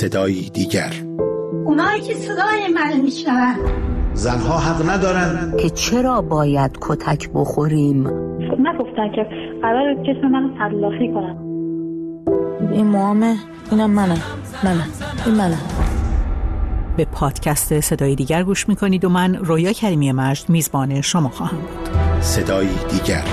صدایی دیگر. اونایی که صدای من میشنون، زنها حق ندارن که چرا باید کتک بخوریم. نگفتن که قرار جسم منو تلافی کنن. این موامه، اینم منم. به پادکست صدای دیگر گوش میکنید و من رویا کریمی مجد میزبان شما خواهم بود. صدای دیگر.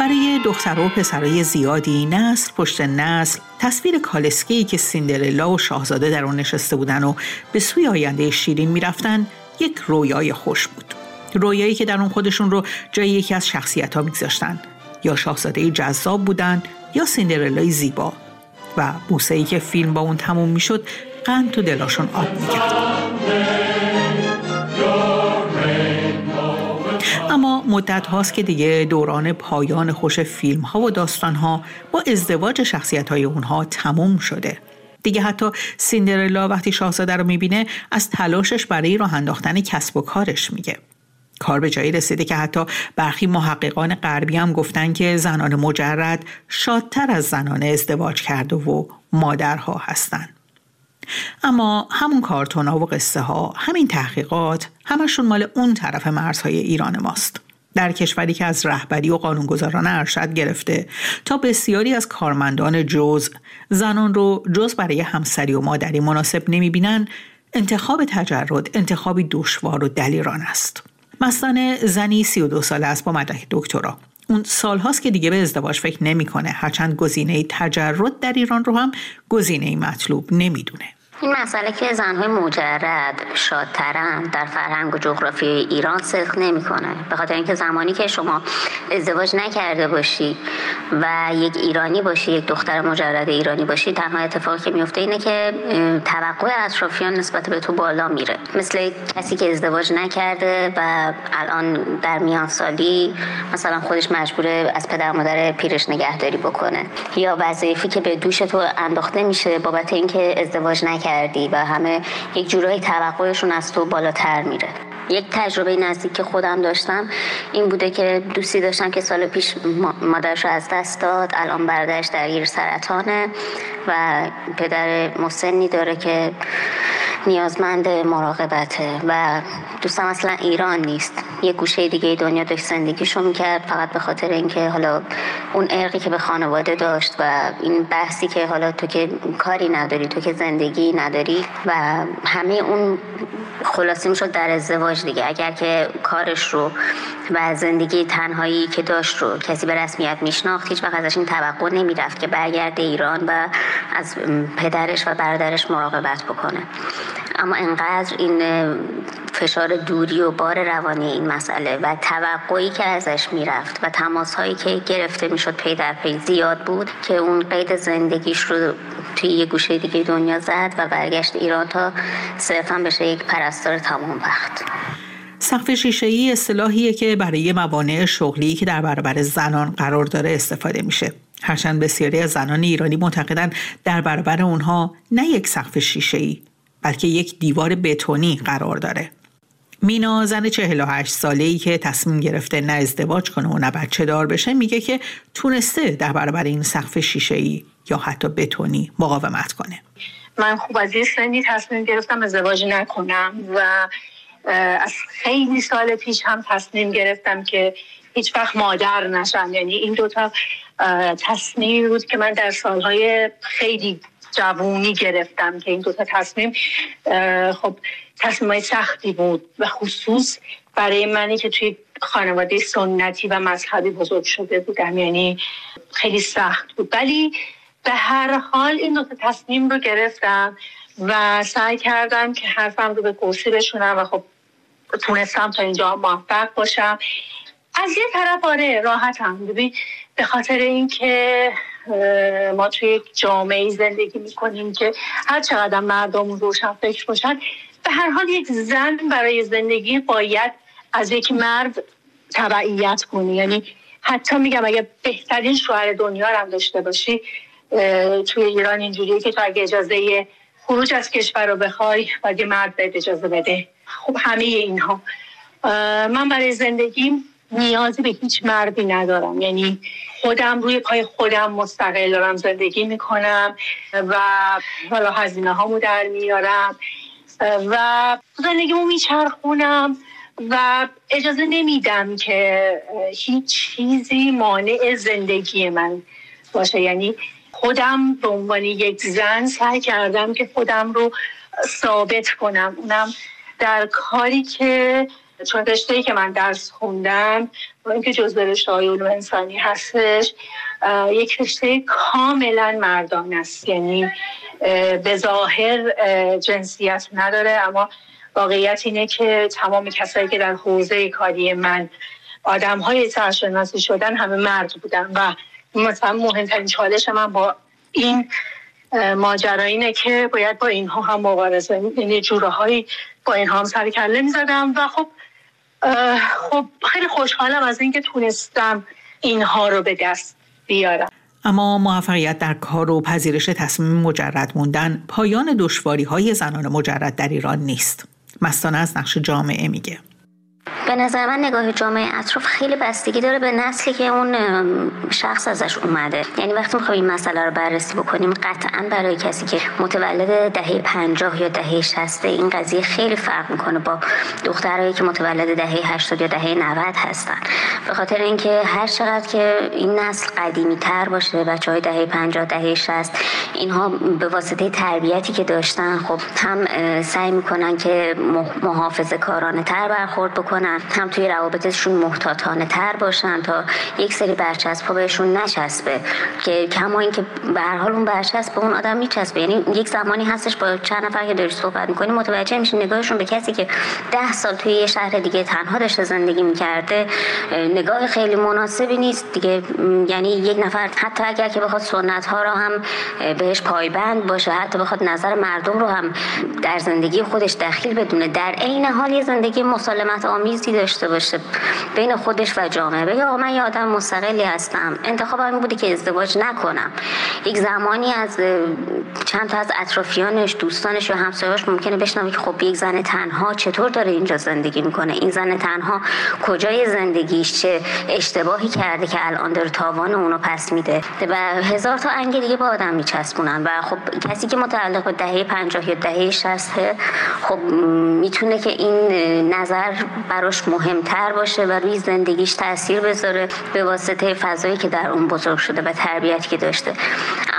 برای دختر و پسرای زیادی نسل پشت نسل تصویر کالسکی که سیندرلا و شاهزاده در اون نشسته بودن و به سوی آینده شیرین میرفتن یک رویای خوش بود. رویایی که در اون خودشون رو جای یکی از شخصیت‌ها می‌گذاشتن. یا شاهزاده‌ای جذاب بودن یا سیندرلای زیبا. و بوسه‌ای که فیلم با اون تموم می‌شد قند تو دلاشون آب می‌کرد. اما مدت هاست که دیگه دوران پایان خوش فیلم‌ها و داستان‌ها با ازدواج شخصیت‌های اونها تموم شده. دیگه حتی سیندرلا وقتی شاهزاده رو میبینه از تلاشش برای راه انداختن کسب و کارش میگه. کار به جایی رسیده که حتی برخی محققان غربی هم گفتن که زنان مجرد شادتر از زنان ازدواج کرده و مادرها هستن. اما همون کارتونا و قصه ها، همین تحقیقات، همشون مال اون طرف مرزهای ایران ماست. در کشوری که از رهبری و قانونگذاران ارشد گرفته تا بسیاری از کارمندان جز زنان رو جز برای همسری و مادری مناسب نمی‌بینن، انتخاب تجرد انتخابی دشوار و دلیران است. مثلا زنی 32 ساله است با مدرک دکترا. اون سال‌هاست که دیگه به ازدواج فکر نمی‌کنه، هرچند گزینه تجرد در ایران رو هم گزینه مطلوب نمی‌دونه. این مسئله که زنهای مجرد شادترن در فرهنگ و جغرافی ایران صدق نمی‌کنه، به خاطر اینکه زمانی که شما ازدواج نکرده باشی و یک ایرانی باشی، یک دختر مجرد ایرانی باشی، تنها اتفاقی که میفته اینه که توقع اطرافیان نسبت به تو بالا میره. مثل کسی که ازدواج نکرده و الان در میان سالی مثلا خودش مجبوره از پدر مادر پیرش نگهداری بکنه، یا وظایفی که به دوش تو انداخته میشه بابت اینکه ازدواج نکرده و همه یک جورایی توقعشون از تو بالاتر میره. یک تجربه نزدیک که خودم داشتم این بوده که دوستی داشتم که سال پیش مادرش رو از دست داد، الان برادرش درگیر سرطانه و پدر مسنی داره که نیازمند مراقبته و دوستم اصلا ایران نیست، یک گوشه دیگه دنیا داشت زندگیشو میکرد، فقط به خاطر اینکه حالا اون ارقی که به خانواده داشت و این بحثی که حالا تو که کاری نداری، تو که زندگی نداری و همه اون خلاصه میشد در ازدواج دیگه. اگر که کارش رو و زندگی تنهایی که داشت رو کسی به رسمیت میشناخت، هیچ وقت ازش این توقع نمیرفت که برگرده ایران و از پدرش و برادرش مراقبت بکنه. اما انقدر این فشار دوری و بار روانی این مسئله و توقعی که ازش میرفت و تماسهایی که گرفته میشد پی در پی زیاد بود که اون قید زندگیش رو توی یه گوشه دیگه دنیا زد و برگشت ایران تا صرفاً بشه یک پرستار تمام وقت. سقف شیشه‌ای اصطلاحیه که برای موانع شغلی که در برابر زنان قرار داره استفاده میشه. هرچند بسیاری از زنان ایرانی معتقدند در برابر اونها نه یک سقف شیشه‌ای بلکه یک دیوار بتونی قرار داره. مینا زن 48 ساله‌ای که تصمیم گرفته نه ازدواج کنه و نه بچه دار بشه میگه که تونسته در برابر این سقف شیشه‌ای یا حتی بتونی مقاومت کنه. من خوب از یه سنی تصمیم گرفتم ازدواج نکنم و از خیلی سال پیش هم تصمیم گرفتم که هیچ وقت مادر نشم. یعنی این دوتا تصمیم بود که من در سالهای خیلی جوونی گرفتم که این دوتا تصمیم خب تصمیم‌های سختی بود و خصوص برای منی که توی خانواده سنتی و مذهبی بزرگ شده بودم، یعنی خیلی سخت بود. ولی به هر حال این دوتا تصمیم رو گرفتم و سعی کردم که حرفم رو به گوشی بشونم و خب تونستم تا اینجا موفق باشم. از یه طرف آره راحتم، ببین به خاطر اینکه ما توی یک جامعه زندگی می‌کنیم که هر چقدر مردم روشنفکر باشن، به هر حال یک زن برای زندگی باید از یک مرد تبعیت کنی. یعنی حتی میگم اگه بهترین شوهر دنیا رو هم داشته باشی، توی ایران اینجوریه که تو اگه اجازه خروج از کشور رو بخوای باید مرد بهت اجازه بده. خب همه اینها. من برای زندگیم نیازی به هیچ مردی ندارم، یعنی خودم روی پای خودم مستقل دارم زندگی میکنم و حالا هزینه هامو در میارم و زندگیمو میچرخونم و اجازه نمیدم که هیچ چیزی مانع زندگی من باشه. یعنی خودم به عنوان یک زن سعی کردم که خودم رو ثابت کنم، اونم در کاری که چون رشته‌ای که من درس خوندم با اینکه جزو رشته‌های علوم انسانی هستش یک رشته کاملا مردانه است، یعنی به ظاهر جنسیت نداره اما واقعیت اینه که تمام کسایی که در حوزه کاری من آدم‌های سرشناسی شدن همه مرد بودن و مثلا مهمترین چالش من با این ماجرا اینه که باید با اینها هم مبارزه، یعنی جورهایی با اینها هم سر کله می‌زدم و خب خیلی خوشحالم از اینکه تونستم اینها رو به دست بیارم. اما موفقیت در کار و پذیرش تصمیم مجرد موندن پایان دشواری‌های زنان مجرد در ایران نیست. مستانه از نقش جامعه میگه. به نظر من نگاه جامعه اطراف خیلی بستگی داره به نسلی که اون شخص ازش اومده. یعنی وقتی میخوایم این مسئله رو بررسی بکنیم قطعاً برای کسی که متولد دهه 50 یا دهه 60 این قضیه خیلی فرق میکنه با دخترایی که متولد دهه 80 یا دهه 90 هستن. به خاطر اینکه هر چقدر که این نسل قدیمی‌تر باشه، بچه‌های دهه 50 دهه 60 اینها به واسطه تربیتی که داشتن خب هم سعی میکنن که محافظه‌کارانه‌تر برخورد بکنن، هم توی روابطشون محتاطانه تر باشن تا یک سری برچسب‌ها بهشون نچسبه که کما این که به هر حال اون برچسب به اون آدم میچسبه. یعنی یک زمانی هستش با چند نفر که داری صحبت می‌کنی متوجه میشی نگاهشون به کسی که 10 سال توی یه شهر دیگه تنها داشته زندگی می‌کرده نگاه خیلی مناسبی نیست دیگه. یعنی یک نفر حتی اگر که بخواد سنت‌ها رو هم بهش پایبند باشه، حتی بخواد نظر مردم رو هم در زندگی خودش دخیل بدونه، در عین حال یه زندگی مسالمت‌آمیز داشته باشه بین خودش و جامعه، بگه آقا من یه آدم مستقلی هستم، انتخابم این بوده که ازدواج نکنم. یک زمانی از چند تا از اطرافیانش، دوستانش یا همسایه‌اش ممکنه بشنوه که خب یک زن تنها چطور داره اینجا زندگی میکنه، این زن تنها کجای زندگیش، چه اشتباهی کرده که الان داره تاوان اونو پس میده و هزار تا انگ دیگه با آدم میچسبونن. و خب کسی که متعلق به دهه 50 یا دهه 60 خب میتونه که این نظر برای مهمتر باشه و روی زندگیش تأثیر بذاره به واسطه فضایی که در اون بزرگ شده و تربیتی که داشته.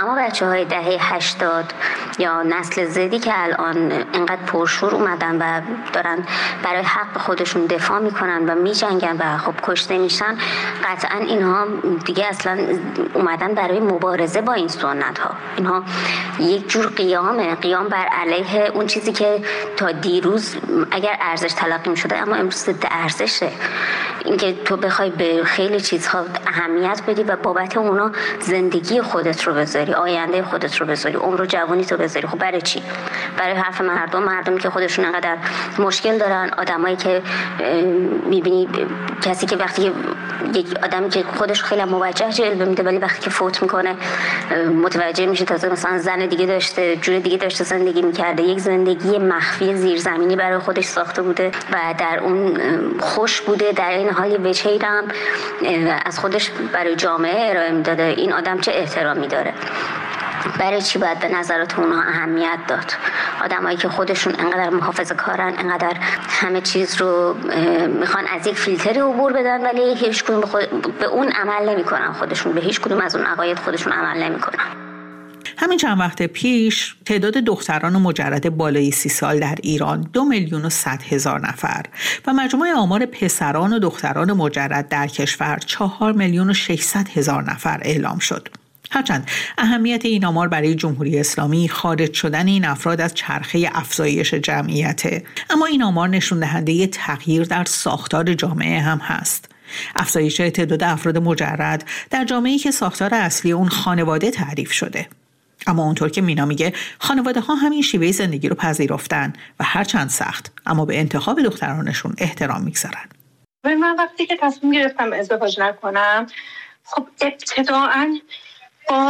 اما بچه‌های دهه 80 یا نسل زدی که الان اینقدر پرشور اومدن و دارن برای حق خودشون دفاع میکنن و میجنگن و خب کشته میشن، قطعا اینها دیگه اصلا اومدن برای مبارزه با این سنت ها. اینها یک جور قیامه، قیام بر علیه اون چیزی که تا دیروز اگر ارزش تلقی می‌شده اما امروز ارزشه. اینکه تو بخوای به خیلی چیزها اهمیت بدی و بابت اونا زندگی خودت رو بذاری، آینده خودت رو بذاری، عمر و جوانیت رو بذاری، خب برای چی؟ برای حرف مردم، مردمی که خودشون انقدر مشکل دارن، آدمایی که میبینی کسی که وقتی یک آدمی که خودش خیلی موجه جلوه میده ولی وقتی که فوت میکنه متوجه میشه تازه مثلا زن دیگه داشته، جور دیگه داشته زندگی میکرده، یک زندگی مخفی زیرزمینی برای خودش ساخته بوده و در اون خوش بوده، در این حالی بچه‌ای هم از خودش برای جامعه ارائه میداده. این آدم چه احترامی داره؟ برای چی باید به نظرات اونها اهمیت داد؟ آدمایی که خودشون انقدر محافظه‌کارن، انقدر همه چیز رو میخوان از یک فیلتری عبور بدن ولی هیچ کدوم به اون عمل نمیکنن، خودشون به هیچ کدوم از اون عقاید خودشون عمل نمیکنن. همین چند وقت پیش تعداد دختران مجرد بالای 30 سال در ایران 2,100,000 نفر و مجموع آمار پسران و دختران مجرد در کشور 4,600,000 نفر اعلام شد. هرچند اهمیت این آمار برای جمهوری اسلامی خارج شدن این افراد از چرخه افزایش جمعیته، اما این آمار نشون دهنده تغییر در ساختار جامعه هم هست. افزایش تعداد افراد مجرد در جامعه‌ای که ساختار اصلی اون خانواده تعریف شده. اما اونطور که مینا میگه خانواده ها همین شیوه زندگی رو پذیرفتن و هرچند سخت اما به انتخاب دخترانشون احترام میگذارن. من وقتی که تصمیم گرفتم ازدواج نکنم خب ابتداعا با